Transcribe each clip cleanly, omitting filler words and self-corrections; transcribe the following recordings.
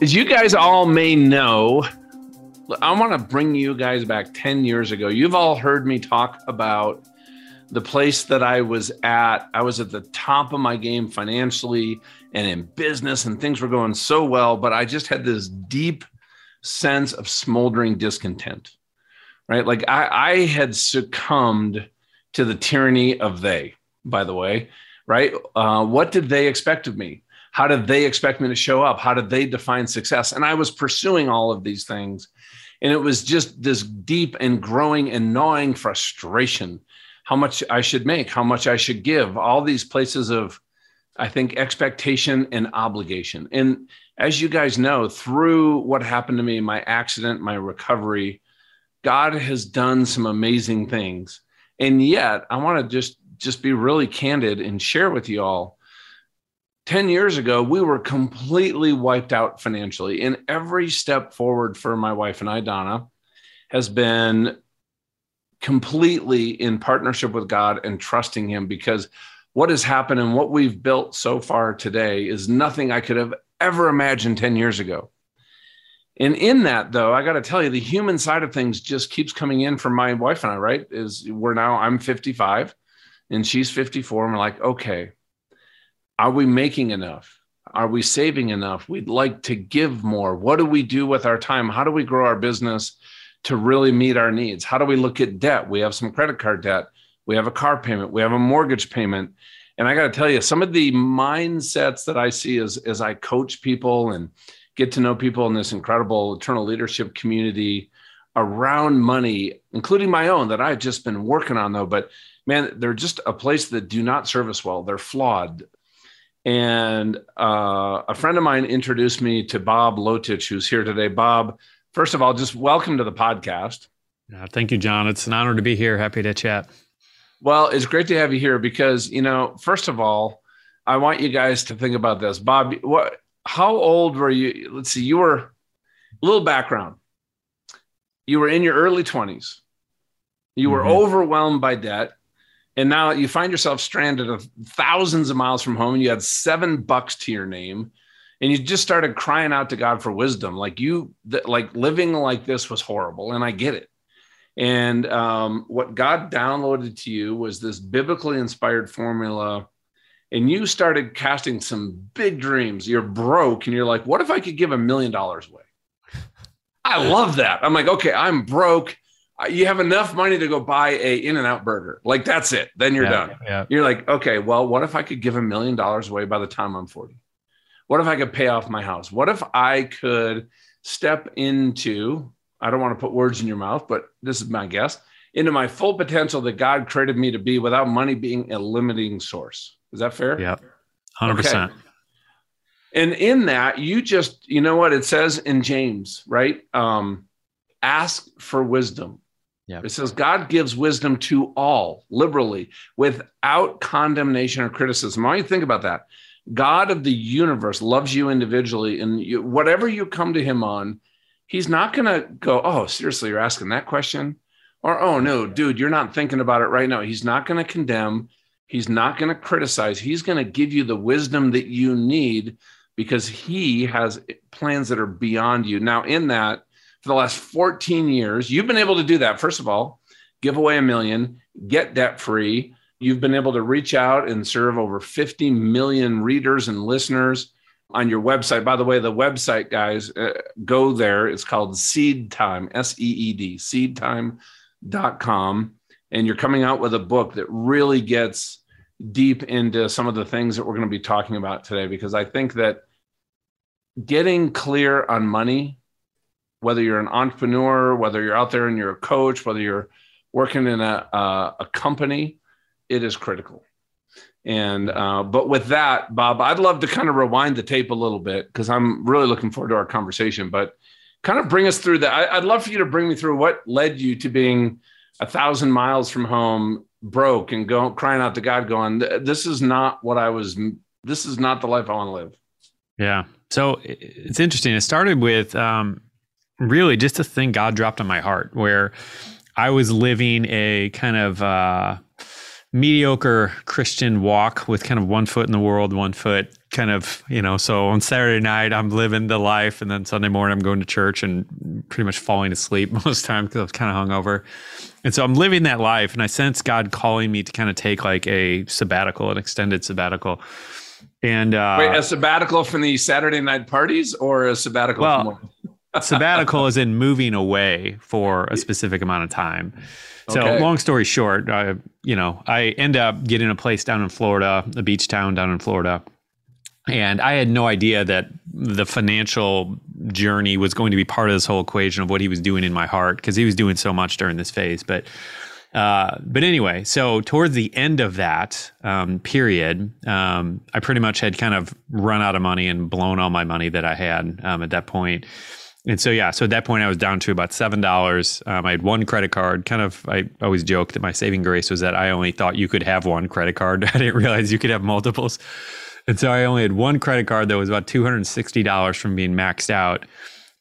As you guys all may know, I want to bring you guys back 10 years ago. You've all heard me talk about the place that I was at. I was at the top of my game financially and in business, and things were going so well, but I just had this deep sense of smoldering discontent, right? Like I had succumbed to the tyranny of they, by the way, right? What did they expect of me? How did they expect me to show up? How did they define success? And I was pursuing all of these things. And it was just this deep and growing and gnawing frustration. How much I should make, how much I should give, all these places of, I think, expectation and obligation. And as you guys know, through what happened to me, my accident, my recovery, God has done some amazing things. And yet I want to just be really candid and share with you all. 10 years ago, we were completely wiped out financially. And every step forward for my wife and I, Donna, has been completely in partnership with God and trusting Him, because what has happened and what we've built so far today is nothing I could have ever imagined 10 years ago. And in that, though, I got to tell you, the human side of things just keeps coming in for my wife and I, right? I'm 55 and she's 54. And we're like, okay, are we making enough? Are we saving enough? We'd like to give more. What do we do with our time? How do we grow our business to really meet our needs? How do we look at debt? We have some credit card debt. We have a car payment. We have a mortgage payment. And I got to tell you, some of the mindsets that I see as I coach people and get to know people in this incredible eternal leadership community around money, including my own that I've just been working on, though. But man, they're just a place that do not serve us well. They're flawed. And a friend of mine introduced me to Bob Lotich, who's here today. Bob, first of all, just welcome to the podcast. Thank you, John. It's an honor to be here. Happy to chat. Well, it's great to have you here because, you know, first of all, I want you guys to think about this. Bob, how old were you? Let's see, you were, a little background. You were in your early 20s. You were overwhelmed by debt. And now you find yourself stranded thousands of miles from home. And you had $7 to your name. And you just started crying out to God for wisdom. Like living like this was horrible. And I get it. And what God downloaded to you was this biblically inspired formula. And you started casting some big dreams. You're broke. And you're like, what if I could give $1 million away? I love that. I'm like, okay, I'm broke. You have enough money to go buy a In-N-Out burger. Like, that's it. Then you're done. Yeah. You're like, okay, well, what if I could give $1 million away by the time I'm 40? What if I could pay off my house? What if I could step into, I don't want to put words in your mouth, but this is my guess, into my full potential that God created me to be without money being a limiting source. Is that fair? Yeah, 100%. Okay. And in that, you know what it says in James, right? Ask for wisdom. Yep. It says God gives wisdom to all liberally without condemnation or criticism. Why do you think about that? God of the universe loves you individually, and whatever you come to Him on, He's not going to go, oh, seriously, you're asking that question? Or, oh, no, dude, you're not thinking about it right now. He's not going to condemn. He's not going to criticize. He's going to give you the wisdom that you need because He has plans that are beyond you. Now, in that, for the last 14 years, you've been able to do that. First of all, give away $1 million, get debt-free. You've been able to reach out and serve over 50 million readers and listeners on your website. By the way, the website, guys, go there. It's called Seed Time, S-E-E-D, seedtime.com. And you're coming out with a book that really gets deep into some of the things that we're going to be talking about today, because I think that getting clear on money, whether you're an entrepreneur, whether you're out there and you're a coach, whether you're working in a company, it is critical. And, but with that, Bob, I'd love to kind of rewind the tape a little bit because I'm really looking forward to our conversation, but kind of bring us through that. I'd love for you to bring me through what led you to being 1,000 miles from home, broke, and crying out to God going, this is not the life I want to live. Yeah. So it's interesting. It started with, really just a thing God dropped on my heart where I was living a kind of, mediocre Christian walk with kind of one foot in the world, one foot kind of, you know, so on Saturday night, I'm living the life. And then Sunday morning, I'm going to church and pretty much falling asleep most of the time because I was kind of hungover. And so I'm living that life. And I sense God calling me to kind of take like a sabbatical, an extended sabbatical. And wait, a sabbatical from the Saturday night parties or a sabbatical? Well, sabbatical is in moving away for a specific amount of time. So long story short, I end up getting a place down in Florida, a beach town down in Florida. And I had no idea that the financial journey was going to be part of this whole equation of what he was doing in my heart, because he was doing so much during this phase. But anyway, so towards the end of that period, I pretty much had kind of run out of money and blown all my money that I had at that point. And so, so at that point I was down to about $7. I had one credit card. I always joked that my saving grace was that I only thought you could have one credit card. I didn't realize you could have multiples. And so I only had one credit card that was about $260 from being maxed out.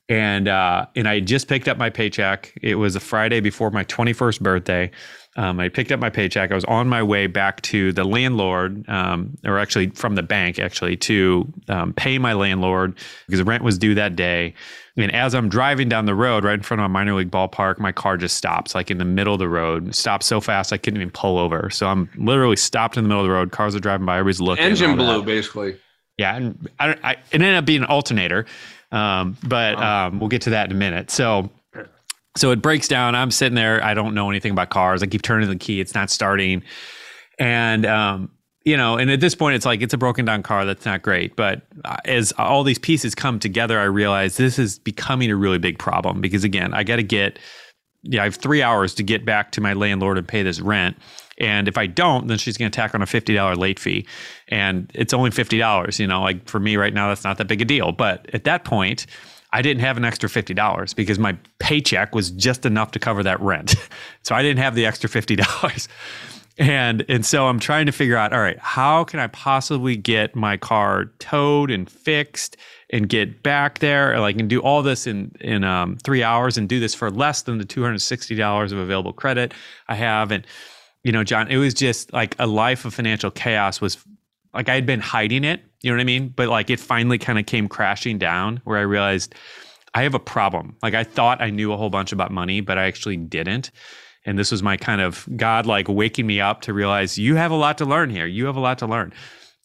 And I just picked up my paycheck. It was a Friday before my 21st birthday. I picked up my paycheck. I was on my way back to the landlord, or actually from the bank, to pay my landlord because the rent was due that day. And as I'm driving down the road right in front of a minor league ballpark, my car just stops like in the middle of the road. It stopped so fast I couldn't even pull over. So I'm literally stopped in the middle of the road. Cars are driving by. Everybody's looking. Engine blew, basically. Yeah, and I it ended up being an alternator. We'll get to that in a minute. So it breaks down. I'm sitting there. I don't know anything about cars. I keep turning the key. It's not starting. And, and at this point, it's like, it's a broken down car. That's not great. But as all these pieces come together, I realize this is becoming a really big problem because again, I have 3 hours to get back to my landlord and pay this rent. And if I don't, then she's going to tack on a $50 late fee. And it's only $50, like for me right now, that's not that big a deal. But at that point, I didn't have an extra $50 because my paycheck was just enough to cover that rent. So I didn't have the extra $50. And so I'm trying to figure out, all right, how can I possibly get my car towed and fixed and get back there? Like, and do all this in 3 hours and do this for less than the $260 of available credit I have. And, John, it was just like a life of financial chaos was like I had been hiding it, you know what I mean? But like it finally kind of came crashing down where I realized I have a problem. Like I thought I knew a whole bunch about money, but I actually didn't. And this was my kind of God like waking me up to realize you have a lot to learn here. You have a lot to learn.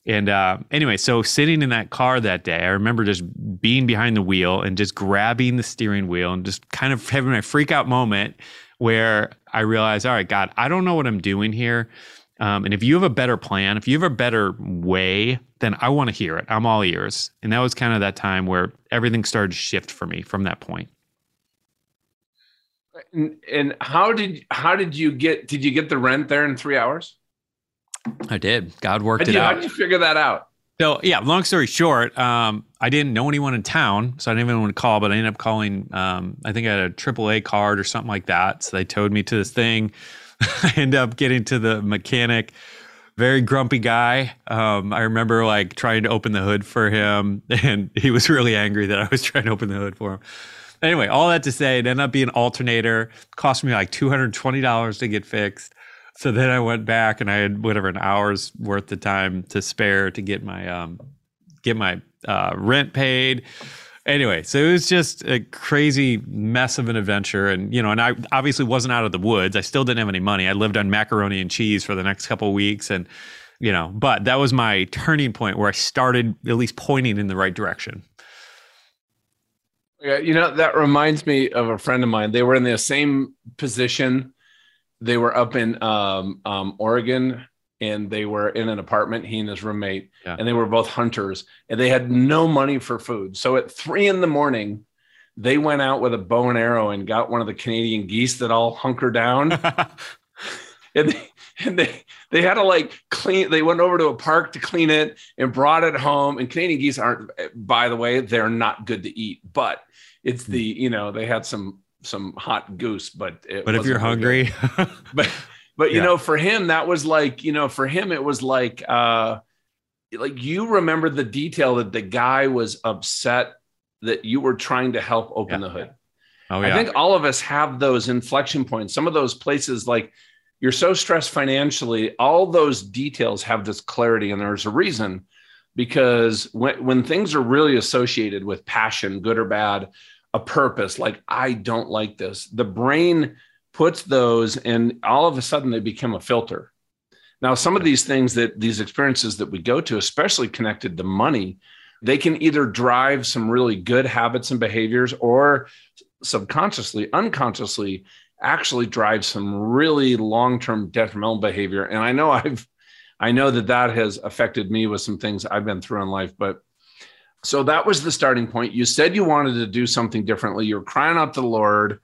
And anyway, so sitting in that car that day, I remember just being behind the wheel and just grabbing the steering wheel and just kind of having my freak out moment where I realized, all right, God, I don't know what I'm doing here. And if you have a better plan, if you have a better way, then I want to hear it. I'm all ears. And that was kind of that time where everything started to shift for me from that point. And how did you get the rent there in 3 hours? I did. God worked it out. How did you figure that out? So yeah, long story short, I didn't know anyone in town, so I didn't even want to call, but I ended up calling, I think I had a AAA card or something like that. So they towed me to this thing. I ended up getting to the mechanic, very grumpy guy. I remember like trying to open the hood for him and he was really angry that I was trying to open the hood for him. Anyway, all that to say, it ended up being an alternator. Cost me like $220 to get fixed. So then I went back and I had an hour's worth of time to spare to get my rent paid. Anyway, so it was just a crazy mess of an adventure. And, and I obviously wasn't out of the woods. I still didn't have any money. I lived on macaroni and cheese for the next couple of weeks. And, but that was my turning point where I started at least pointing in the right direction. Yeah, that reminds me of a friend of mine. They were in the same position. They were up in Oregon, and they were in an apartment, he and his roommate, and they were both hunters, and they had no money for food. So at 3 a.m, they went out with a bow and arrow and got one of the Canadian geese that all hunker down. and they had to they went over to a park to clean it and brought it home. And Canadian geese aren't, by the way, they're not good to eat, but it's they had some hot goose, but if you're hungry, for him, that was it was like you remember the detail that the guy was upset that you were trying to help open the hood. Oh, yeah. I think all of us have those inflection points. Some of those places, like You're so stressed financially. All those details have this clarity, and there's a reason, because when things are really associated with passion, good or bad, a purpose, like I don't like this, the brain puts those, and all of a sudden they become a filter. Now, some of these things that these experiences that we go to, especially connected to money, they can either drive some really good habits and behaviors, or subconsciously, unconsciously, actually drive some really long-term detrimental behavior. And I know that has affected me with some things I've been through in life. But so that was the starting point. You said you wanted to do something differently. You're crying out to the Lord.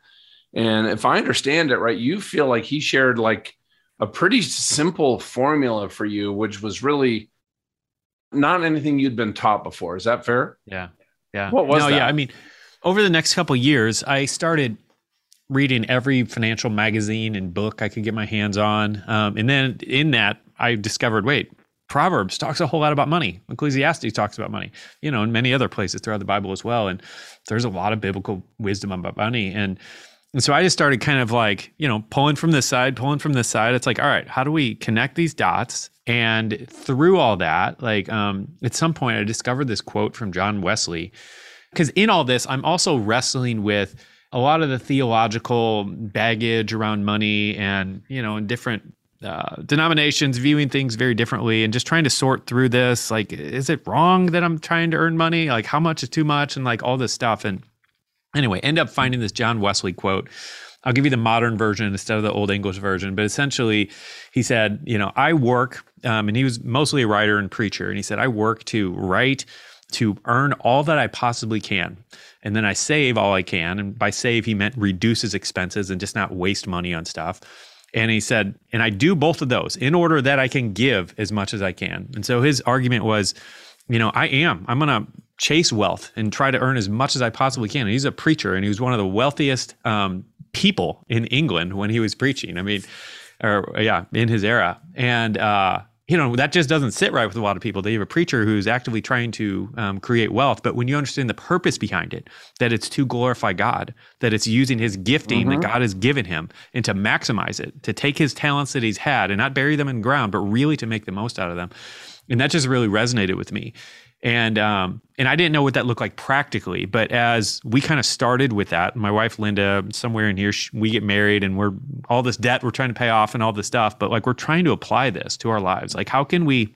And if I understand it right, you feel like he shared like a pretty simple formula for you, which was really not anything you'd been taught before. Is that fair? Yeah. What was that? Yeah. I mean, over the next couple of years, I started reading every financial magazine and book I could get my hands on. And then in that, I discovered, wait, Proverbs talks a whole lot about money. Ecclesiastes talks about money, and many other places throughout the Bible as well. And there's a lot of biblical wisdom about money. And so I just started kind of like, pulling from this side, pulling from this side. It's like, all right, how do we connect these dots? And through all that, like at some point I discovered this quote from John Wesley, because in all this, I'm also wrestling with a lot of the theological baggage around money and, in different denominations viewing things very differently, and just trying to sort through this. Like, is it wrong that I'm trying to earn money? Like, how much is too much? And like all this stuff. And anyway, end up finding this John Wesley quote. I'll give you the modern version instead of the old English version. But essentially, he said, I work, and he was mostly a writer and preacher. And he said, I work to write, to earn all that I possibly can. And then I save all I can. And by save, he meant reduce his expenses and just not waste money on stuff. And he said, and I do both of those in order that I can give as much as I can. And so his argument was, I'm going to chase wealth and try to earn as much as I possibly can. And he's a preacher, and he was one of the wealthiest people in England when he was preaching. I mean, in his era. And, that just doesn't sit right with a lot of people. They have a preacher who's actively trying to create wealth. But when you understand the purpose behind it, that it's to glorify God, that it's using his gifting that God has given him and to maximize it, to take his talents that he's had and not bury them in the ground, but really to make the most out of them. And that just really resonated with me. And I didn't know what that looked like practically, but as we kind of started with that, my wife, Linda, somewhere in here, we get married and we're all this debt we're trying to pay off and all this stuff, but like, we're trying to apply this to our lives. Like, how can we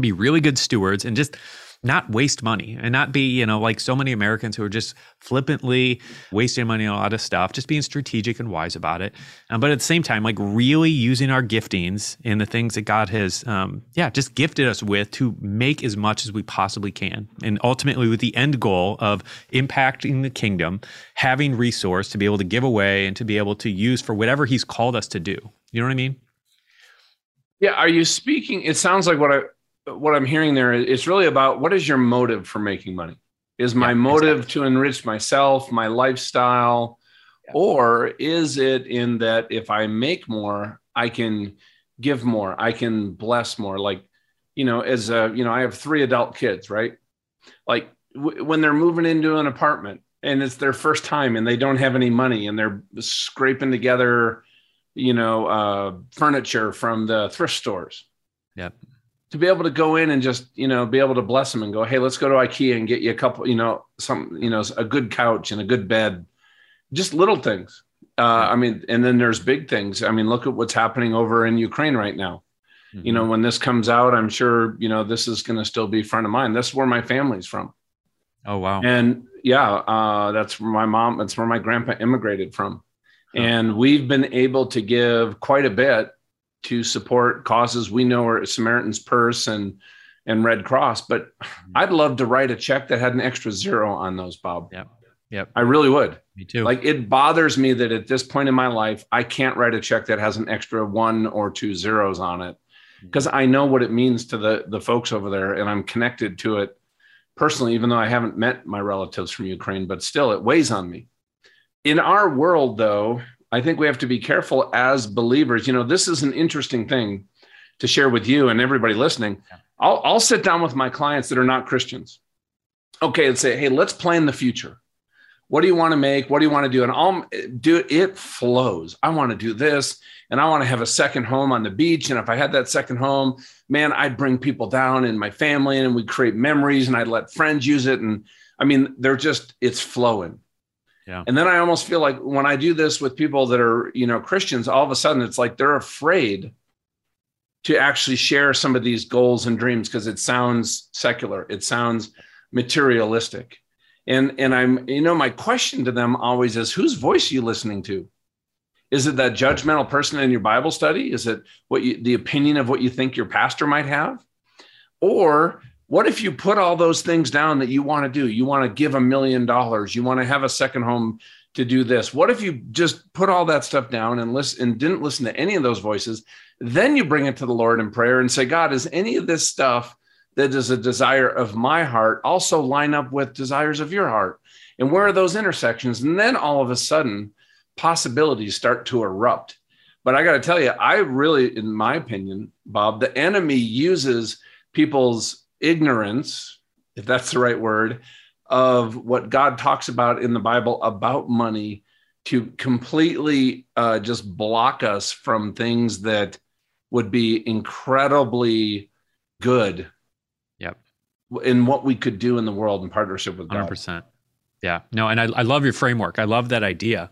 be really good stewards and just not waste money and not be, like so many Americans who are just flippantly wasting money on a lot of stuff, just being strategic and wise about it. But at the same time, like really using our giftings and the things that God has, just gifted us with to make as much as we possibly can. And ultimately with the end goal of impacting the kingdom, having resource to be able to give away and to be able to use for whatever he's called us to do. You know what I mean? Yeah. Are you speaking? It sounds like what I'm hearing there is it's really about what is your motive for making money? Is my motive to enrich myself, my lifestyle, or is it in that if I make more, I can give more, I can bless more? Like, I have 3 adult kids, right? Like when they're moving into an apartment and it's their first time and they don't have any money and they're scraping together, furniture from the thrift stores. Yep. To be able to go in and just, be able to bless them and go, hey, let's go to IKEA and get you a couple, a good couch and a good bed, just little things. And then there's big things. I mean, look at what's happening over in Ukraine right now. Mm-hmm. When this comes out, I'm sure, this is going to still be front of mind. That's where my family's from. Oh, wow. And that's where my mom, that's where my grandpa immigrated from. Huh. And we've been able to give quite a bit to support causes we know are Samaritan's Purse and Red Cross, but I'd love to write a check that had an extra 0 on those, Bob. Yep. I really would. Me too. Like it bothers me that at this point in my life, I can't write a check that has an extra 1 or 2 zeros on it, because I know what it means to the folks over there, and I'm connected to it personally, even though I haven't met my relatives from Ukraine, but still it weighs on me. In our world though, I think we have to be careful as believers. This is an interesting thing to share with you and everybody listening. I'll sit down with my clients that are not Christians. Okay, and say, hey, let's plan the future. What do you want to make? What do you want to do? And I'll do it flows. I want to do this, and I want to have a second home on the beach. And if I had that second home, man, I'd bring people down and my family, and we'd create memories, and I'd let friends use it. And I mean, they're just, it's flowing. Yeah. And then I almost feel like when I do this with people that are, you know, Christians, all of a sudden it's like they're afraid to actually share some of these goals and dreams because it sounds secular, it sounds materialistic. And I'm, you know, my question to them always is, whose voice are you listening to? Is it that judgmental person in your Bible study? Is it what you, the opinion of what you think your pastor might have? Or what if you put all those things down that you want to do? You want to give $1 million. You want to have a second home to do this. What if you just put all that stuff down and listen, and didn't listen to any of those voices? Then you bring it to the Lord in prayer and say, God, is any of this stuff that is a desire of my heart also line up with desires of your heart? And where are those intersections? And then all of a sudden, possibilities start to erupt. But I got to tell you, I really, in my opinion, Bob, the enemy uses people's ignorance, if that's the right word, of what God talks about in the Bible about money to completely just block us from things that would be incredibly good in what we could do in the world in partnership with God. 100%. Yeah. No, and I love your framework. I love that idea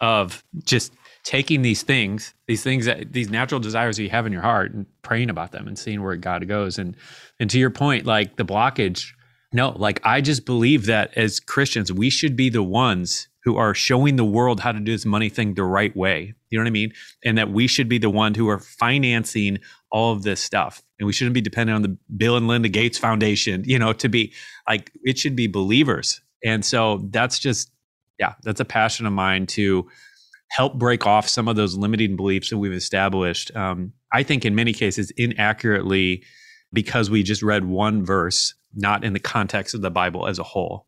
of just taking these natural desires that you have in your heart and praying about them and seeing where God goes. And to your point, like the blockage, no, like I just believe that as Christians, we should be the ones who are showing the world how to do this money thing the right way. You know what I mean? And that we should be the one who are financing all of this stuff. And we shouldn't be dependent on the Bill and Linda Gates Foundation, you know, to be like, it should be believers. And so that's just, yeah, that's a passion of mine to help break off some of those limiting beliefs that we've established. I think in many cases inaccurately because we just read one verse, not in the context of the Bible as a whole.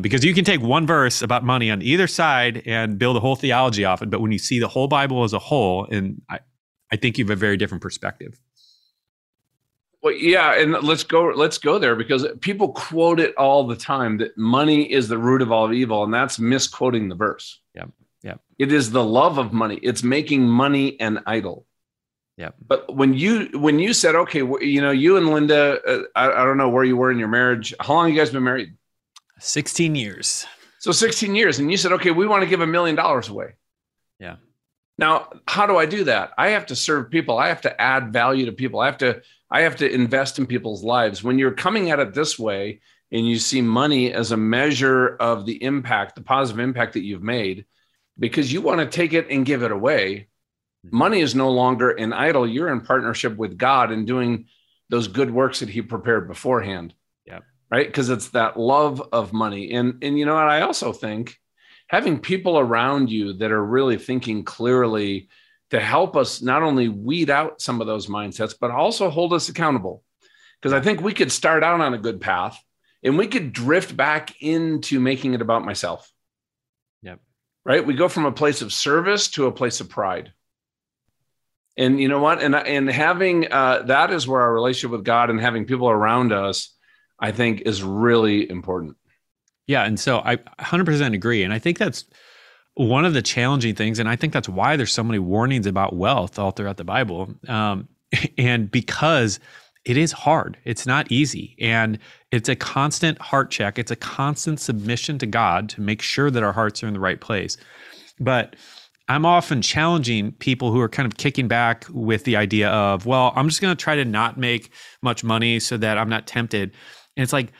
Because you can take one verse about money on either side and build a whole theology off it. But when you see the whole Bible as a whole, and I think you have a very different perspective. Well, yeah, and let's go there because people quote it all the time that money is the root of all evil, and that's misquoting the verse. Yeah, yeah. It is the love of money. It's making money an idol. Yeah. But when you said, okay, you know, you and Linda, I don't know where you were in your marriage. How long have you guys been married? 16 years. So 16 years. And you said, okay, we want to give $1 million away. Yeah. Now, how do I do that? I have to serve people. I have to add value to people. I have to invest in people's lives. When you're coming at it this way and you see money as a measure of the impact, the positive impact that you've made, because you want to take it and give it away, money is no longer an idol. You're in partnership with God and doing those good works that he prepared beforehand. Right? Because it's that love of money. And you know what? I also think having people around you that are really thinking clearly to help us not only weed out some of those mindsets, but also hold us accountable. Because I think we could start out on a good path and we could drift back into making it about myself. Yep. Right? We go from a place of service to a place of pride. And you know what? And having that is where our relationship with God and having people around us I think is really important. Yeah, and so I 100% agree. And I think that's one of the challenging things. And I think that's why there's so many warnings about wealth all throughout the Bible. And because it is hard, it's not easy. And it's a constant heart check. It's a constant submission to God to make sure that our hearts are in the right place. But I'm often challenging people who are kind of kicking back with the idea of, well, I'm just gonna try to not make much money so that I'm not tempted. And it's like,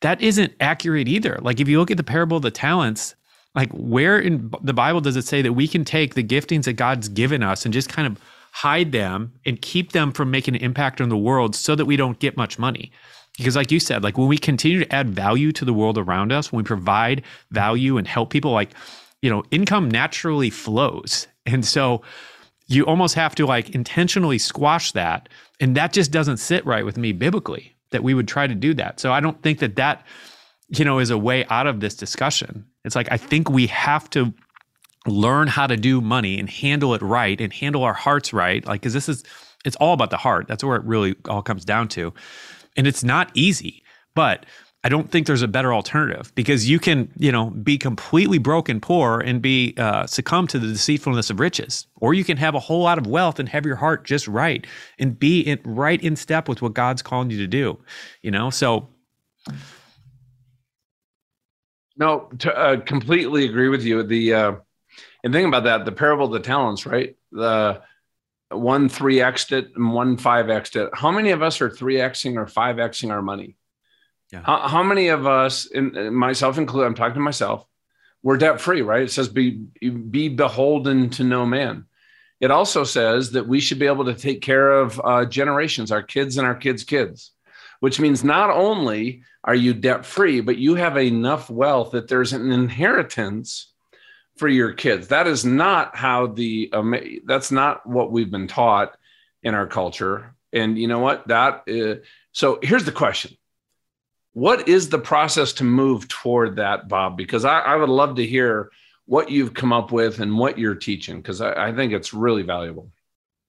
that isn't accurate either. Like if you look at the parable of the talents, like where in the Bible does it say that we can take the giftings that God's given us and just kind of hide them and keep them from making an impact on the world so that we don't get much money? Because like you said, like when we continue to add value to the world around us, when we provide value and help people, like, you know, income naturally flows. And so you almost have to like intentionally squash that. And that just doesn't sit right with me biblically, that we would try to do that. So I don't think that, you know, is a way out of this discussion. It's like, I think we have to learn how to do money and handle it right and handle our hearts right. Like, cause it's all about the heart. That's where it really all comes down to. And it's not easy, but I don't think there's a better alternative, because you can, be completely broke and poor and be succumb to the deceitfulness of riches, or you can have a whole lot of wealth and have your heart just right and be right in step with what God's calling you to do. So. No, completely agree with you. And think about that, the parable of the talents, right? The 1 3X'd it and 1 5X'd it. How many of us are 3Xing or 5Xing our money? Yeah. How many of us, and myself included, I'm talking to myself, we're debt free, right? It says be beholden to no man. It also says that we should be able to take care of generations, our kids and our kids' kids, which means not only are you debt free, but you have enough wealth that there's an inheritance for your kids. That is not how that's not what we've been taught in our culture. And you know what? So here's the question. What is the process to move toward that, Bob? Because I would love to hear what you've come up with and what you're teaching, because I think it's really valuable.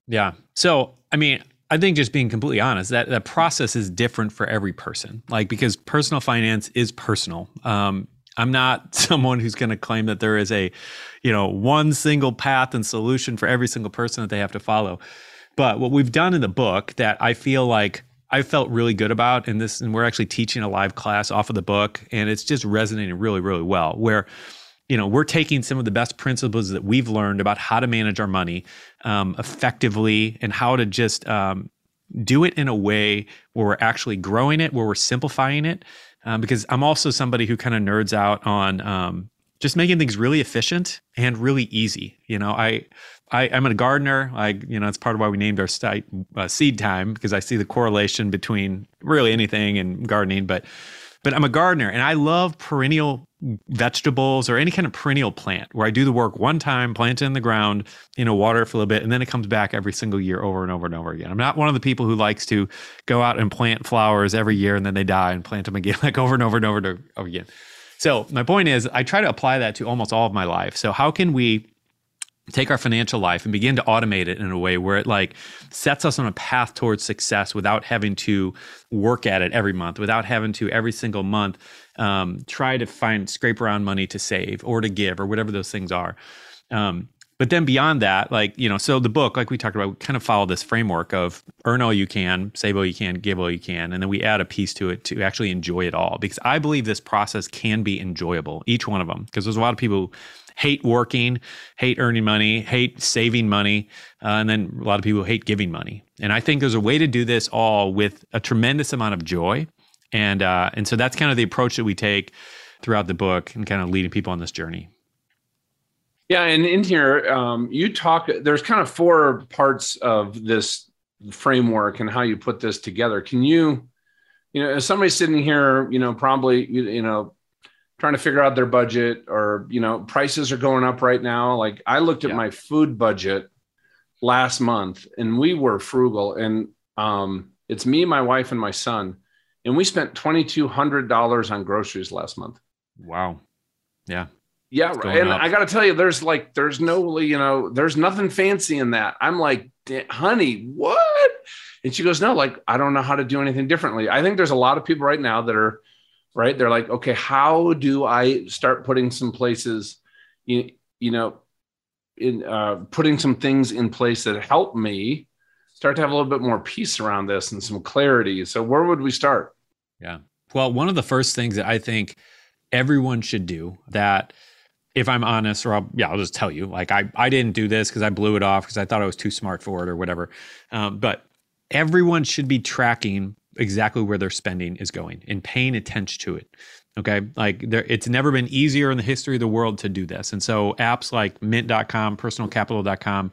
Yeah. So, I think just being completely honest, that process is different for every person, because personal finance is personal. I'm not someone who's going to claim that there is a, one single path and solution for every single person that they have to follow. But what we've done in the book that I feel like I felt really good about, and we're actually teaching a live class off of the book, and it's just resonating really, really well, where, we're taking some of the best principles that we've learned about how to manage our money effectively, and how to just do it in a way where we're actually growing it, where we're simplifying it. Because I'm also somebody who kind of nerds out on just making things really efficient and really easy. I'm a gardener. It's part of why we named our site Seed Time, because I see the correlation between really anything and gardening. But I'm a gardener, and I love perennial vegetables or any kind of perennial plant, where I do the work one time, plant it in the ground, water it for a little bit, and then it comes back every single year over and over and over again. I'm not one of the people who likes to go out and plant flowers every year and then they die and plant them again, over and over and over and over again. So my point is, I try to apply that to almost all of my life. So how can we take our financial life and begin to automate it in a way where it sets us on a path towards success without having to work at it every month, without having to every single month try to scrape around money to save or to give or whatever those things are. But then beyond that, so the book, we talked about, we kind of follow this framework of earn all you can, save all you can, give all you can. And then we add a piece to it to actually enjoy it all, because I believe this process can be enjoyable, each one of them, because there's a lot of people who hate working, hate earning money, hate saving money. And then a lot of people hate giving money. And I think there's a way to do this all with a tremendous amount of joy. And so that's kind of the approach that we take throughout the book and kind of leading people on this journey. Yeah, and in here, there's kind of four parts of this framework and how you put this together. Can you, as somebody sitting here, probably, trying to figure out their budget, or, prices are going up right now. I looked at my food budget last month, and we were frugal, and it's me, my wife, and my son, and we spent $2,200 on groceries last month. Wow. Yeah. Yeah, right. And up. I got to tell you, there's no, there's nothing fancy in that. I'm like, honey, what? And she goes, no, I don't know how to do anything differently. I think there's a lot of people right now that are, right? They're like, okay, how do I start putting some places, putting some things in place that help me start to have a little bit more peace around this and some clarity. So where would we start? Yeah. Well, one of the first things that I think everyone should do that, if I'm honest, I'll just tell you, I didn't do this because I blew it off because I thought I was too smart for it or whatever. But everyone should be tracking exactly where their spending is going and paying attention to it. Okay. It's never been easier in the history of the world to do this. And so apps like Mint.com, personalcapital.com,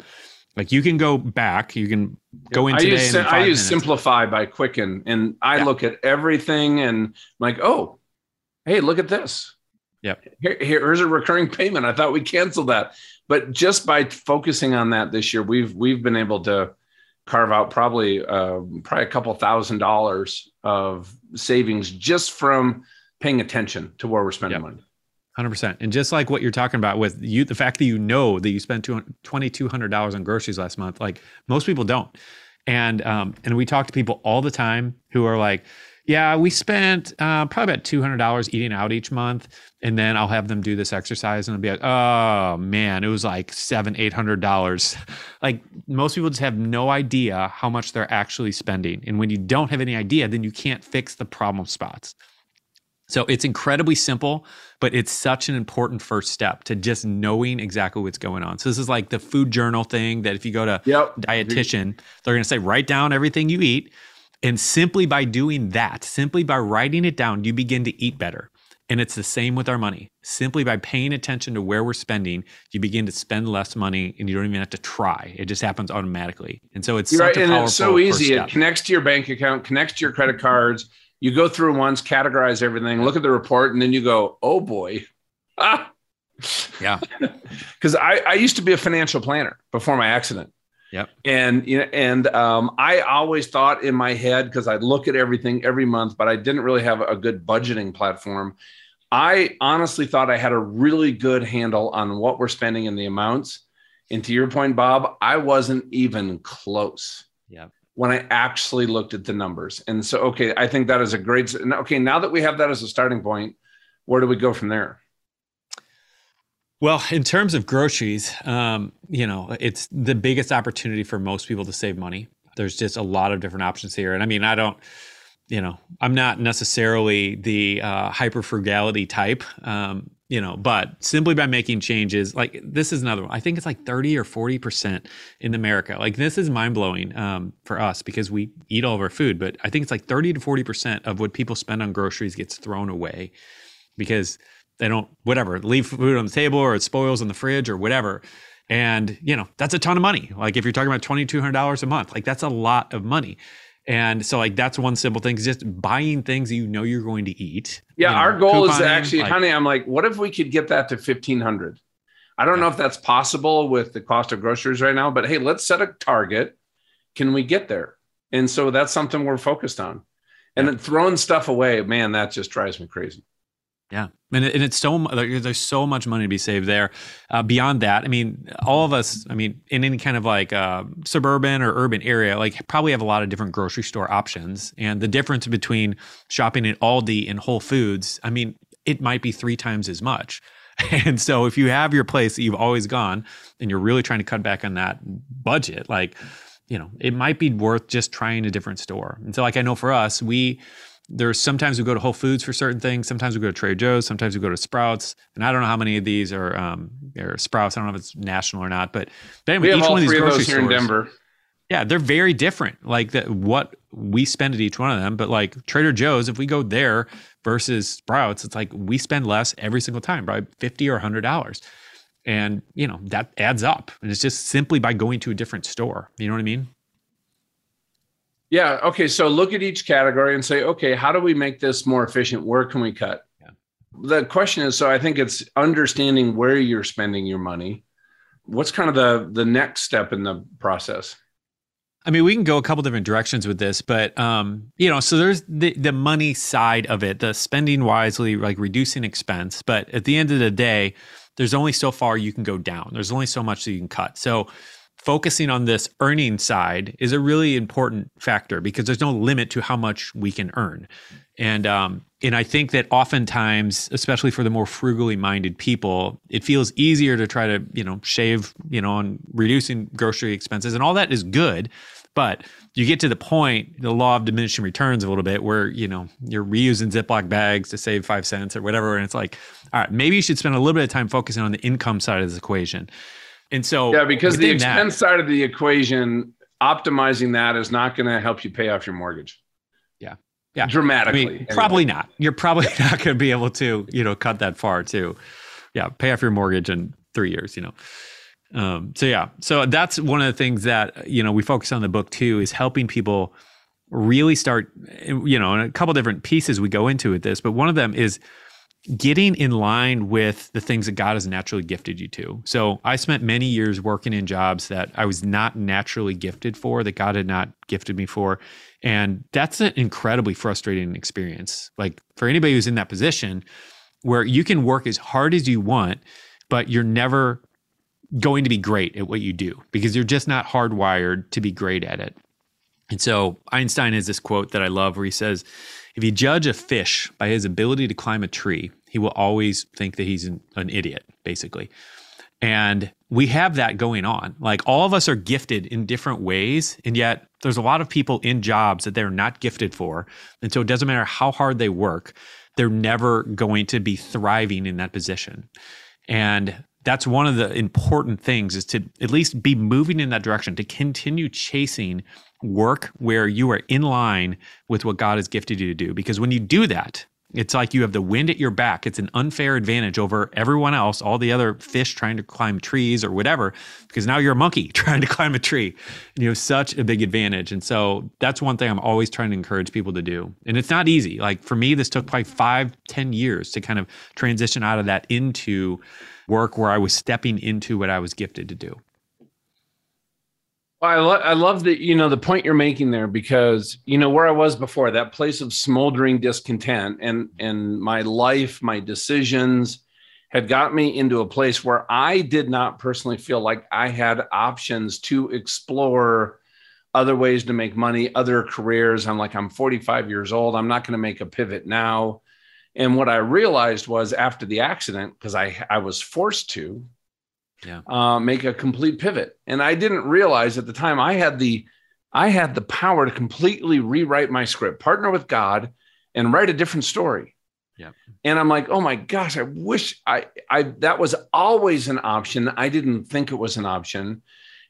you can go back, you can go in today. I use Simplify by Quicken, and I look at everything and I'm like, oh, hey, look at this. Yeah, here's a recurring payment. I thought we canceled that, but just by focusing on that this year, we've been able to carve out probably a couple $1,000s of savings just from paying attention to where we're spending money. 100%. And just like what you're talking about with you, the fact that you spent $2,200 on groceries last month, most people don't. And we talk to people all the time who are like, Yeah, we spent probably about $200 eating out each month. And then I'll have them do this exercise and it'll be like, oh man, it was like $700, $800. Like most people just have no idea how much they're actually spending. And when you don't have any idea, then you can't fix the problem spots. So it's incredibly simple, but it's such an important first step to just knowing exactly what's going on. So this is like the food journal thing that if you go to dietitian, they're going to say, write down everything you eat. And simply by doing that, simply by writing it down, you begin to eat better. And it's the same with our money. Simply by paying attention to where we're spending, you begin to spend less money and you don't even have to try. It just happens automatically. And so it's such a powerful first step. And it's so easy. It connects to your bank account, connects to your credit cards. You go through once, categorize everything, look at the report, and then you go, oh boy. Ah. Yeah. Because I used to be a financial planner before my accident. Yep. And you know, and I always thought in my head, because I'd look at everything every month, but I didn't really have a good budgeting platform. I honestly thought I had a really good handle on what we're spending and the amounts. And to your point, Bob, I wasn't even close. Yeah. When I actually looked at the numbers. And so, okay, I think that is a great, okay, now that we have that as a starting point, where do we go from there? Well, in terms of groceries, you know, it's the biggest opportunity for most people to save money. There's just a lot of different options here. And I mean, I don't, you know, I'm not necessarily the hyper frugality type, you know, but simply by making changes, like this is another one. I think it's like 30 or 40% in America. Like this is mind blowing for us because we eat all of our food, but I think it's like 30 to 40% of what people spend on groceries gets thrown away because they don't, whatever, leave food on the table or it spoils in the fridge or whatever. And, you know, that's a ton of money. Like if you're talking about $2,200 a month, like that's a lot of money. And so like, that's one simple thing is just buying things you know you're going to eat. Yeah. You know, our goal is actually, like, honey, I'm like, what if we could get that to 1,500? I don't know if that's possible with the cost of groceries right now, but hey, let's set a target. Can we get there? And so that's something we're focused on. And then throwing stuff away, man, that just drives me crazy. Yeah. And it's so, there's so much money to be saved there. Beyond that, I mean, all of us, I mean, in any kind of like suburban or urban area, like probably have a lot of different grocery store options. And the difference between shopping at Aldi and Whole Foods, I mean, it might be 3 times as much. And so if you have your place that you've always gone and you're really trying to cut back on that budget, like, you know, it might be worth just trying a different store. And so like, I know for us, there's sometimes we go to Whole Foods for certain things. Sometimes we go to Trader Joe's. Sometimes we go to Sprouts. And I don't know how many of these are Sprouts. I don't know if it's national or not. But anyway, we have each all one of these grocery stores here in Denver. Yeah, they're very different. Like that, what we spend at each one of them. But like Trader Joe's, if we go there versus Sprouts, it's like we spend less every single time, probably $50 or $100. And you know that adds up. And it's just simply by going to a different store. You know what I mean? Yeah. Okay. So look at each category and say, okay, how do we make this more efficient? Where can we cut? Yeah. The question is, so I think it's understanding where you're spending your money. What's kind of the next step in the process? I mean, we can go a couple different directions with this, but, you know, so there's the money side of it, the spending wisely, like reducing expense. But at the end of the day, there's only so far you can go down. There's only so much that you can cut. So focusing on this earning side is a really important factor because there's no limit to how much we can earn. And I think that oftentimes, especially for the more frugally minded people, it feels easier to try to, you know, shave, you know, on reducing grocery expenses and all that is good. But you get to the point, the law of diminishing returns a little bit where, you know, you're reusing Ziploc bags to save 5 cents or whatever. And it's like, all right, maybe you should spend a little bit of time focusing on the income side of this equation. And so, yeah, because the expense side of the equation, optimizing that is not going to help you pay off your mortgage. Yeah. Yeah. Dramatically. I mean, probably not. You're probably not going to be able to, you know, cut that far to, yeah, pay off your mortgage in 3 years, you know? So yeah, so that's one of the things that, you know, we focus on in the book too, is helping people really start, you know, and a couple different pieces we go into with this, but one of them is getting in line with the things that God has naturally gifted you to. So I spent many years working in jobs that I was not naturally gifted for, that God had not gifted me for. And that's an incredibly frustrating experience. Like for anybody who's in that position where you can work as hard as you want, but you're never going to be great at what you do because you're just not hardwired to be great at it. And so Einstein has this quote that I love where he says, If you judge a fish by his ability to climb a tree, he will always think that he's an idiot, basically. And we have that going on. Like, all of us are gifted in different ways, and yet there's a lot of people in jobs that they're not gifted for. And so it doesn't matter how hard they work, they're never going to be thriving in that position. And that's one of the important things, is to at least be moving in that direction, to continue chasing work where you are in line with what God has gifted you to do. Because when you do that, it's like you have the wind at your back. It's an unfair advantage over everyone else, all the other fish trying to climb trees or whatever, because now you're a monkey trying to climb a tree. And you have such a big advantage. And so that's one thing I'm always trying to encourage people to do. And it's not easy. Like, for me, this took probably 5-10 years to kind of transition out of that into work where I was stepping into what I was gifted to do. Well, I love that, the point you're making there, because, where I was before, that place of smoldering discontent and my life, my decisions had got me into a place where I did not personally feel like I had options to explore other ways to make money, other careers. I'm 45 years old. I'm not going to make a pivot now. And what I realized was, after the accident, because I was forced to, make a complete pivot. And I didn't realize at the time I had the power to completely rewrite my script, partner with God, and write a different story. Yeah. And I'm like, oh my gosh, I wish that was always an option. I didn't think it was an option.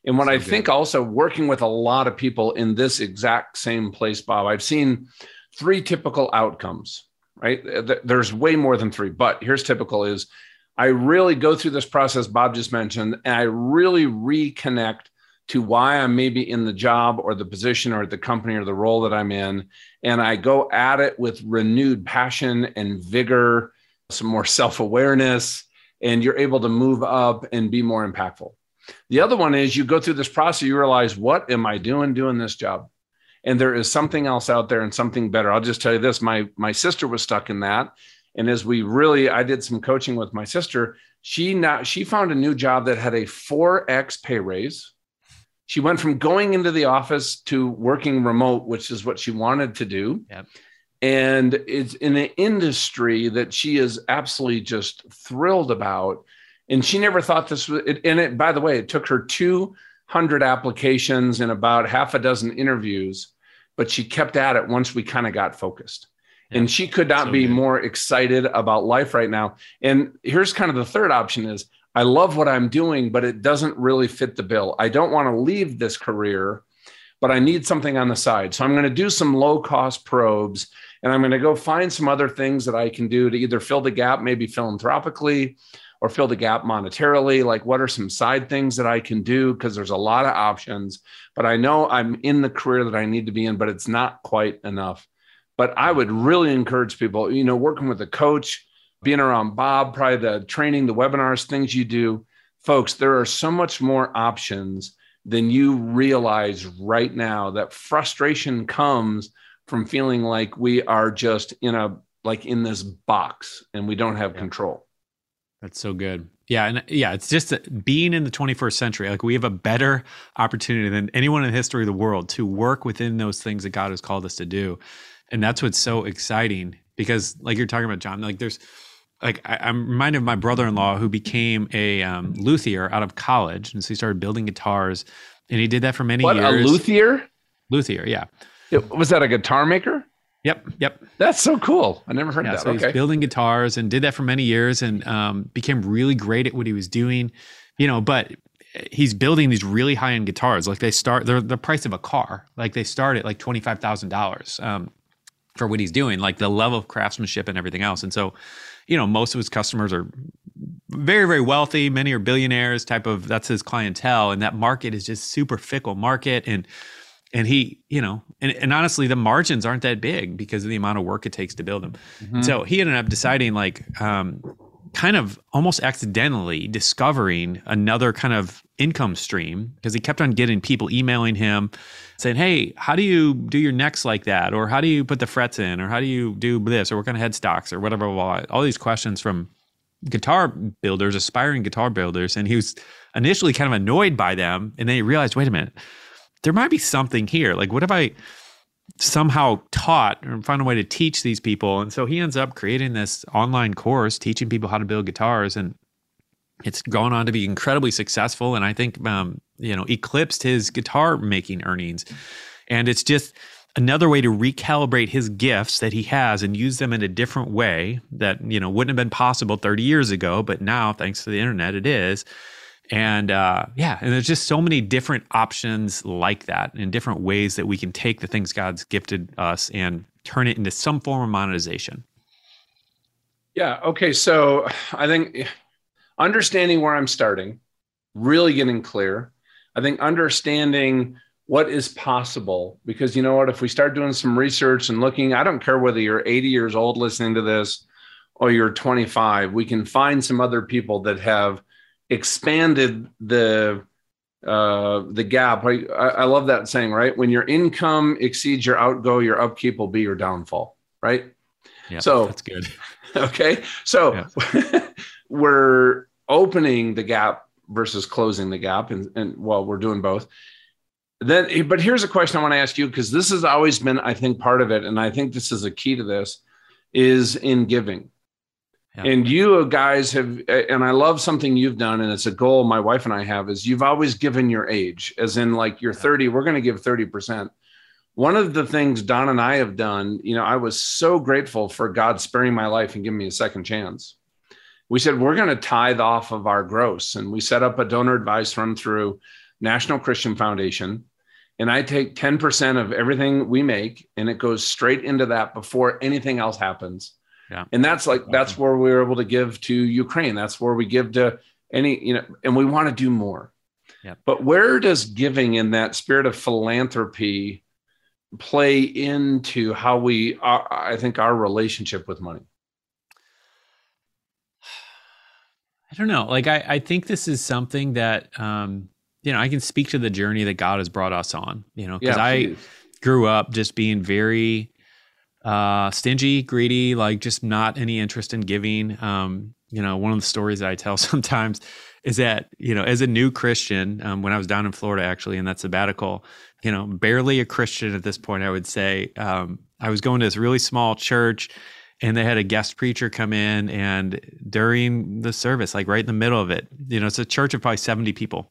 And what I think also, working with a lot of people in this exact same place, Bob, I've seen three typical outcomes, right? There's way more than three, but here's typical is, I really go through this process Bob just mentioned, and I really reconnect to why I'm maybe in the job or the position or the company or the role that I'm in. And I go at it with renewed passion and vigor, some more self-awareness, and you're able to move up and be more impactful. The other one is, you go through this process, you realize, what am I doing this job? And there is something else out there and something better. I'll just tell you this, my sister was stuck in that. And as I did some coaching with my sister, she found a new job that had a 4x pay raise. She went from going into the office to working remote, which is what she wanted to do. Yep. And it's in an industry that she is absolutely just thrilled about. And she never thought this was it. And it, by the way, it took her 200 applications and about half a dozen interviews, but she kept at it once we kind of got focused. And she could not be more excited about life right now. And here's kind of the third option is, I love what I'm doing, but it doesn't really fit the bill. I don't want to leave this career, but I need something on the side. So I'm going to do some low-cost probes, and I'm going to go find some other things that I can do to either fill the gap, maybe philanthropically, or fill the gap monetarily. Like, what are some side things that I can do? Because there's a lot of options, but I know I'm in the career that I need to be in, but it's not quite enough. But I would really encourage people, working with a coach, being around Bob, probably the training, the webinars, things you do. Folks, there are so much more options than you realize right now. That frustration comes from feeling like we are just in this box and we don't have control. That's so good. Yeah. And it's just being in the 21st century, like, we have a better opportunity than anyone in the history of the world to work within those things that God has called us to do. And that's what's so exciting, because, like you're talking about, John, like, there's like, I'm reminded of my brother-in-law, who became a luthier out of college. And so he started building guitars, and he did that for many years. What, a luthier? Luthier, yeah. Was that a guitar maker? Yep. That's so cool. I never heard of that. So he's building guitars and did that for many years, and became really great at what he was doing, but he's building these really high-end guitars. Like, they're the price of a car. Like, they start at like $25,000. For what he's doing, like, the level of craftsmanship and everything else. And so, most of his customers are very, very wealthy. Many are billionaires that's his clientele. And that market is just super fickle market. And he, and honestly, the margins aren't that big because of the amount of work it takes to build them. Mm-hmm. So he ended up deciding, like, kind of almost accidentally discovering another kind of income stream, because he kept on getting people emailing him saying, hey, how do you do your necks like that? Or how do you put the frets in? Or how do you do this? Or what kind of headstocks or whatever, all these questions from guitar builders, aspiring guitar builders. And he was initially kind of annoyed by them. And then he realized, wait a minute, there might be something here. Like, what if I somehow taught or found a way to teach these people. And so he ends up creating this online course teaching people how to build guitars, and it's gone on to be incredibly successful. And I think, eclipsed his guitar making earnings. And it's just another way to recalibrate his gifts that he has and use them in a different way that, wouldn't have been possible 30 years ago, but now thanks to the internet, it is. And and there's just so many different options like that and different ways that we can take the things God's gifted us and turn it into some form of monetization. Yeah. Okay. So I think understanding where I'm starting, really getting clear. I think understanding what is possible, because you know what, if we start doing some research and looking, I don't care whether you're 80 years old listening to this or you're 25, we can find some other people that have expanded the gap. I love that saying, right? When your income exceeds your outgo, your upkeep will be your downfall, right? Yeah, so that's good. Okay. So yeah. We're opening the gap versus closing the gap. And we're doing both. Then, but here's a question I want to ask you, because this has always been, I think, part of it. And I think this is a key to this, is in giving. Yeah. And you guys have, and I love something you've done, and it's a goal my wife and I have, is you've always given your age, as in like you're 30, we're going to give 30%. One of the things Don and I have done, I was so grateful for God sparing my life and giving me a second chance. We said, we're going to tithe off of our gross. And we set up a donor advised fund through National Christian Foundation. And I take 10% of everything we make, and it goes straight into that before anything else happens. Yeah. And that's where we were able to give to Ukraine. That's where we give to any, and we want to do more. Yeah. But where does giving in that spirit of philanthropy play into how we are, I think, our relationship with money? I don't know. Like, I think this is something that, I can speak to the journey that God has brought us on, because I grew up just being very stingy, greedy, like just not any interest in giving. One of the stories that I tell sometimes is that, as a new Christian, when I was down in Florida, actually, in that sabbatical, barely a Christian at this point, I would say, I was going to this really small church, and they had a guest preacher come in, and during the service, like right in the middle of it, it's a church of probably 70 people.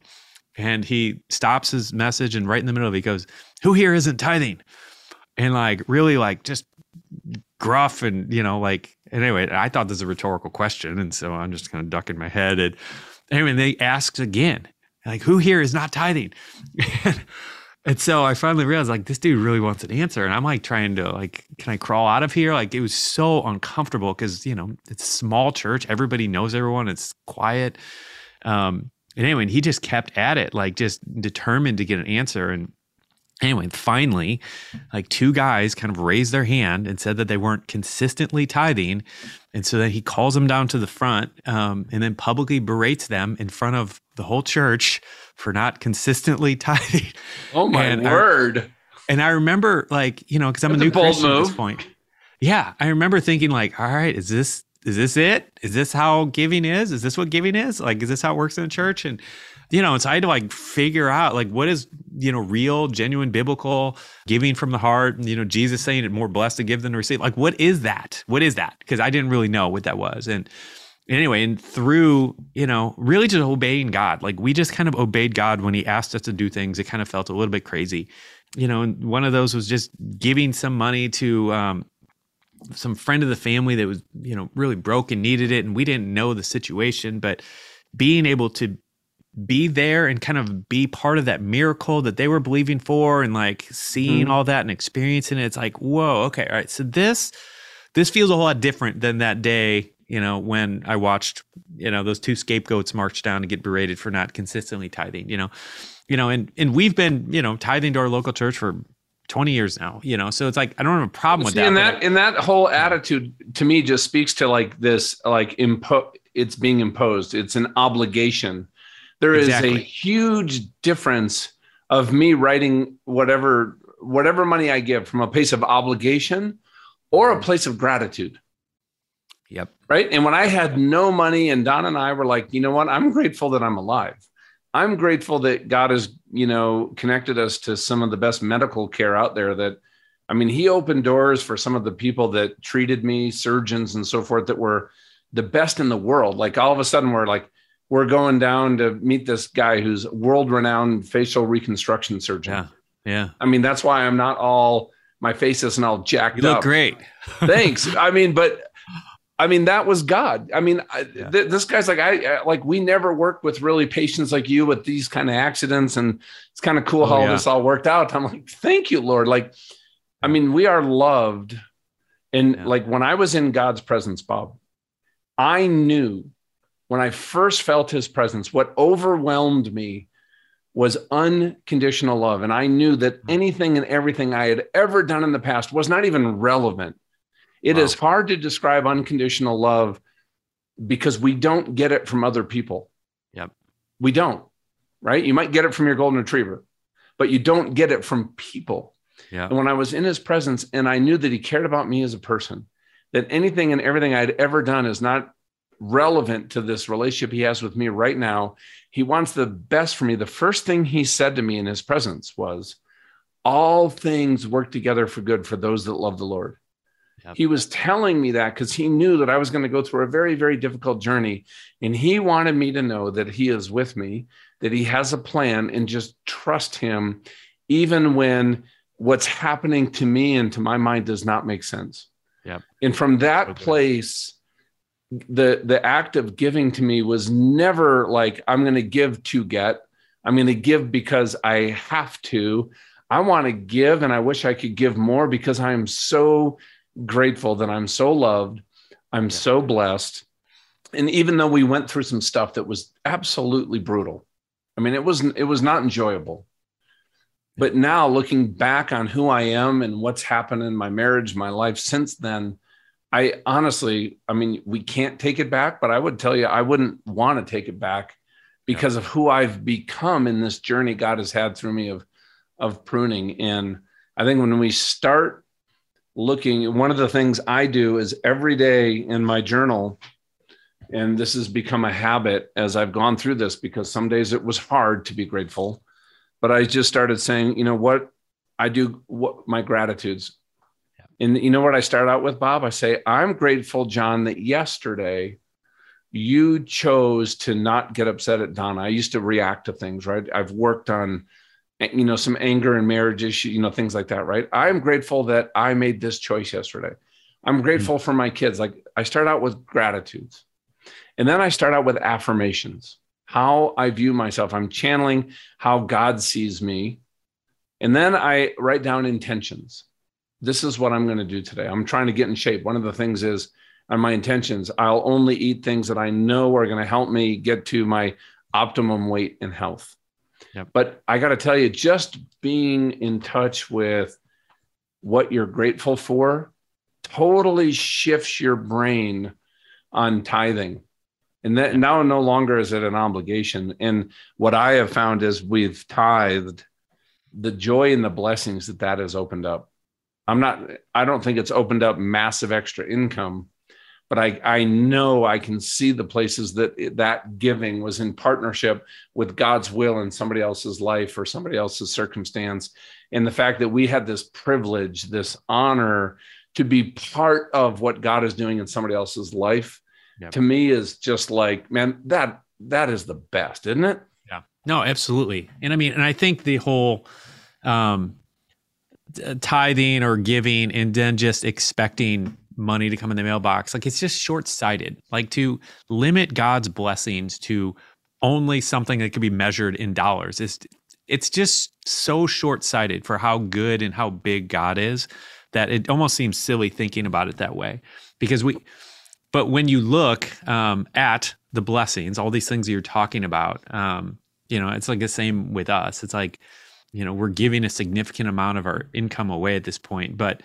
And he stops his message, and right in the middle of it, he goes, "Who here isn't tithing?" And like, really like just gruff and, and anyway, I thought this was a rhetorical question. And so I'm just kind of ducking my head. And anyway, they asked again, like, "Who here is not tithing?" And so I finally realized, like, this dude really wants an answer. And I'm like trying to like, can I crawl out of here? Like, it was so uncomfortable because, it's a small church. Everybody knows everyone. It's quiet. And anyway, and he just kept at it, like just determined to get an answer. And anyway, finally, like two guys kind of raised their hand and said that they weren't consistently tithing. And so then he calls them down to the front and then publicly berates them in front of the whole church for not consistently tithing. Oh my word. And I remember like, because I'm a new Christian at this point. Yeah. I remember thinking like, all right, is this it? Is this how giving is? Is this what giving is? Like, is this how it works in a church? And, so I had to like figure out like what is, real, genuine, biblical giving from the heart. And, Jesus saying it more blessed to give than to receive. Like, what is that? What is that? Because I didn't really know what that was. And anyway, and through, really just obeying God, like we just kind of obeyed God when he asked us to do things. It kind of felt a little bit crazy, and one of those was just giving some money to, some friend of the family that was, really broke and needed it. And we didn't know the situation, but being able to be there and kind of be part of that miracle that they were believing for and like seeing all that and experiencing it, it's like, whoa, okay. All right. So this feels a whole lot different than that day, when I watched, those two scapegoats march down and get berated for not consistently tithing, and we've been, tithing to our local church for 20 years now, so it's like, I don't have a problem with that. And that whole attitude to me just speaks to like this, like it's being imposed. It's an obligation. There is a huge difference of me writing whatever money I give from a place of obligation or a place of gratitude. Yep. Right. And when I had no money and Don and I were like, you know what, I'm grateful that I'm alive. I'm grateful that God has, connected us to some of the best medical care out there that I mean, he opened doors for some of the people that treated me, surgeons and so forth, that were the best in the world. Like all of a sudden we're going down to meet this guy who's world-renowned facial reconstruction surgeon. Yeah. I mean, that's why I'm not all, my face isn't all jacked up. You look great. Thanks. I mean, but I mean, that was God. I mean, this guy's like, we never worked with really patients like you with these kind of accidents. And it's kind of cool how this all worked out. I'm like, thank you, Lord. Like, I mean, we are loved. And like when I was in God's presence, Bob, I knew when I first felt his presence, what overwhelmed me was unconditional love. And I knew that anything and everything I had ever done in the past was not even relevant. It is hard to describe unconditional love because we don't get it from other people. Yep. We don't, right? You might get it from your golden retriever, but you don't get it from people. Yeah. And when I was in his presence and I knew that he cared about me as a person, that anything and everything I'd ever done is not relevant to this relationship he has with me right now. He wants the best for me. The first thing he said to me in his presence was, all things work together for good for those that love the Lord. Yep. He was telling me that because he knew that I was going to go through a very, very difficult journey. And he wanted me to know that he is with me, that he has a plan, and just trust him, even when what's happening to me and to my mind does not make sense. Yep. And from that place, the act of giving to me was never like, I'm going to give to get. I'm going to give because I have to. I want to give, and I wish I could give more because I am so grateful that I'm so loved. I'm so blessed. And even though we went through some stuff that was absolutely brutal, I mean, it was not enjoyable. But now looking back on who I am and what's happened in my marriage, my life since then, I honestly, I mean, we can't take it back, but I would tell you, I wouldn't want to take it back because of who I've become in this journey God has had through me of pruning. And I think when we start looking, one of the things I do is every day in my journal, and this has become a habit as I've gone through this, because some days it was hard to be grateful, but I just started saying, you know what, I do what my gratitudes. And you know what I start out with, Bob? I say, I'm grateful, John, that yesterday you chose to not get upset at Donna. I used to react to things, right? I've worked on, you know, some anger and marriage issues, you know, things like that, right? I'm grateful that I made this choice yesterday. I'm grateful for my kids. Like, I start out with gratitudes. And then I start out with affirmations, how I view myself. I'm channeling how God sees me. And then I write down intentions. This is what I'm going to do today. I'm trying to get in shape. One of the things is on my intentions, I'll only eat things that I know are going to help me get to my optimum weight and health. Yep. But I got to tell you, just being in touch with what you're grateful for totally shifts your brain on tithing. And that now no longer is it an obligation. And what I have found is we've tithed the joy and the blessings that has opened up. I don't think it's opened up massive extra income, but I know I can see the places that giving was in partnership with God's will in somebody else's life or somebody else's circumstance. And the fact that we had this privilege, this honor to be part of what God is doing in somebody else's life, to me is just like, man, that is the best, isn't it? Yeah, no, absolutely. And I mean, and I think the whole, tithing or giving and then just expecting money to come in the mailbox. Like, it's just short-sighted. Like, to limit God's blessings to only something that can be measured in dollars. It's just so short-sighted for how good and how big God is that it almost seems silly thinking about it that way. But when you look at the blessings, all these things you're talking about, you know, it's like the same with us. It's like, you know, we're giving a significant amount of our income away at this point, but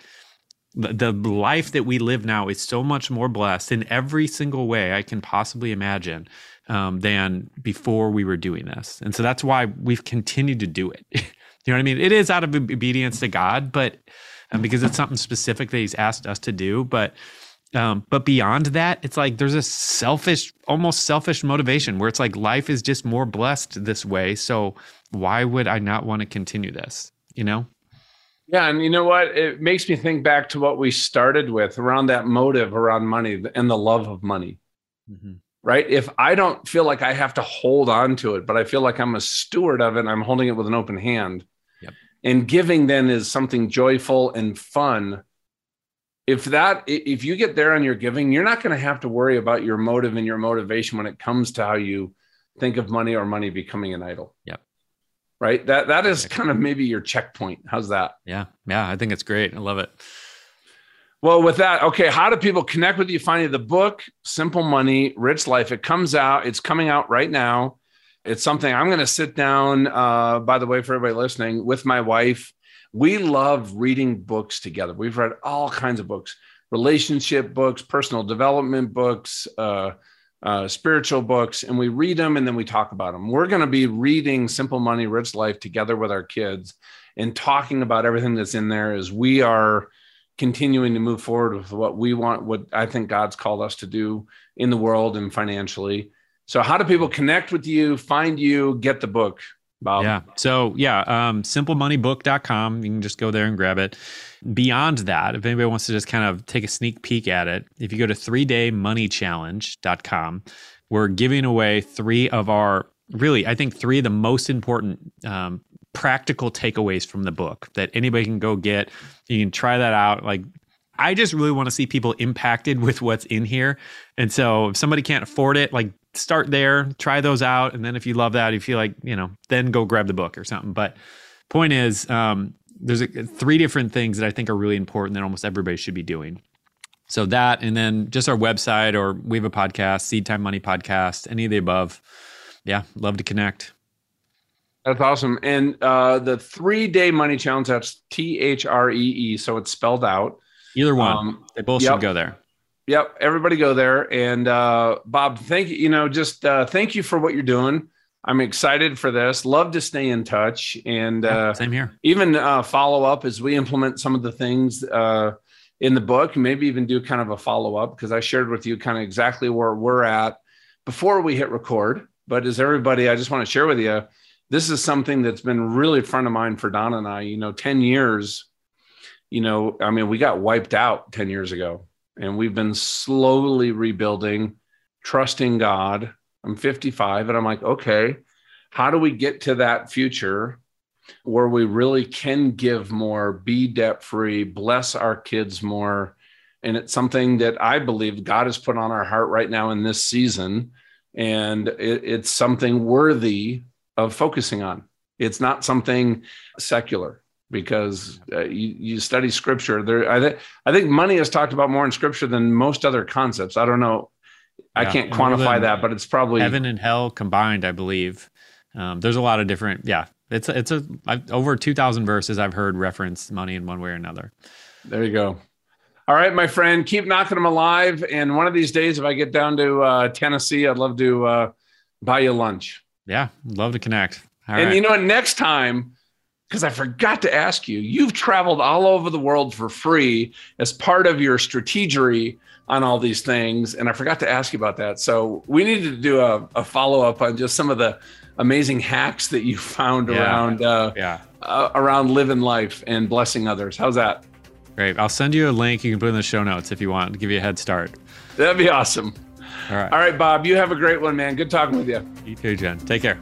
the life that we live now is so much more blessed in every single way I can possibly imagine than before we were doing this. And so that's why we've continued to do it. You know what I mean? It is out of obedience to God, but because it's something specific that he's asked us to do. But beyond that, it's like there's a almost selfish motivation where it's like life is just more blessed this way. So why would I not want to continue this? You know? Yeah. And you know what? It makes me think back to what we started with around that motive around money and the love of money, mm-hmm. right? If I don't feel like I have to hold on to it, but I feel like I'm a steward of it and I'm holding it with an open hand. Yep. And giving then is something joyful and fun. If you get there on your giving, you're not going to have to worry about your motive and your motivation when it comes to how you think of money or money becoming an idol. Yep. Right. That is kind of maybe your checkpoint. How's that? Yeah. Yeah. I think it's great. I love it. Well, with that, okay. How do people connect with you? Finally, the book, Simple Money, Rich Life. It's coming out right now. It's something I'm going to sit down, by the way, for everybody listening, with my wife. We love reading books together. We've read all kinds of books, relationship books, personal development books, spiritual books, and we read them and then we talk about them. We're going to be reading Simple Money, Rich Life together with our kids and talking about everything that's in there as we are continuing to move forward with what we want, what I think God's called us to do in the world and financially. So how do people connect with you, find you, get the book, Bob? Yeah. So yeah, simplemoneybook.com. You can just go there and grab it. Beyond that, if anybody wants to just kind of take a sneak peek at it, if you go to 3daymoneychallenge.com, we're giving away three of the most important practical takeaways from the book that anybody can go get. You can try that out. Like, I just really want to see people impacted with what's in here. And so if somebody can't afford it, like, start there, try those out. And then if you love that, if you like, then go grab the book or something. But point is, there's three different things that I think are really important that almost everybody should be doing. So that, and then just our website, or we have a podcast, Seed Time Money Podcast, any of the above. Yeah. Love to connect. That's awesome. And the 3-Day Money Challenge, that's THREE. So it's spelled out. Either one. They both should go there. Yep. Everybody go there. And Bob, thank you. Thank you for what you're doing. I'm excited for this. Love to stay in touch. And same here. Even follow up as we implement some of the things in the book, maybe even do kind of a follow up, because I shared with you kind of exactly where we're at before we hit record. But as everybody, I just want to share with you, this is something that's been really front of mind for Donna and I, 10 years, we got wiped out 10 years ago. And we've been slowly rebuilding, trusting God. I'm 55 and I'm like, okay, how do we get to that future where we really can give more, be debt-free, bless our kids more? And it's something that I believe God has put on our heart right now in this season. And it's something worthy of focusing on. It's not something secular. Because you study scripture there. I think money is talked about more in scripture than most other concepts. I don't know. Yeah. I can't quantify that, but it's probably heaven and hell combined. I believe there's a lot of different. Yeah. It's over 2000 verses I've heard reference money in one way or another. There you go. All right, my friend, keep knocking them alive. And one of these days, if I get down to Tennessee, I'd love to buy you lunch. Yeah. Love to connect. Next time, because I forgot to ask you, you've traveled all over the world for free as part of your strategery on all these things. And I forgot to ask you about that. So we need to do a follow-up on just some of the amazing hacks that you found around living life and blessing others. How's that? Great. I'll send you a link you can put in the show notes if you want to give you a head start. That'd be awesome. All right, Bob, you have a great one, man. Good talking with you. You too, Jen. Take care.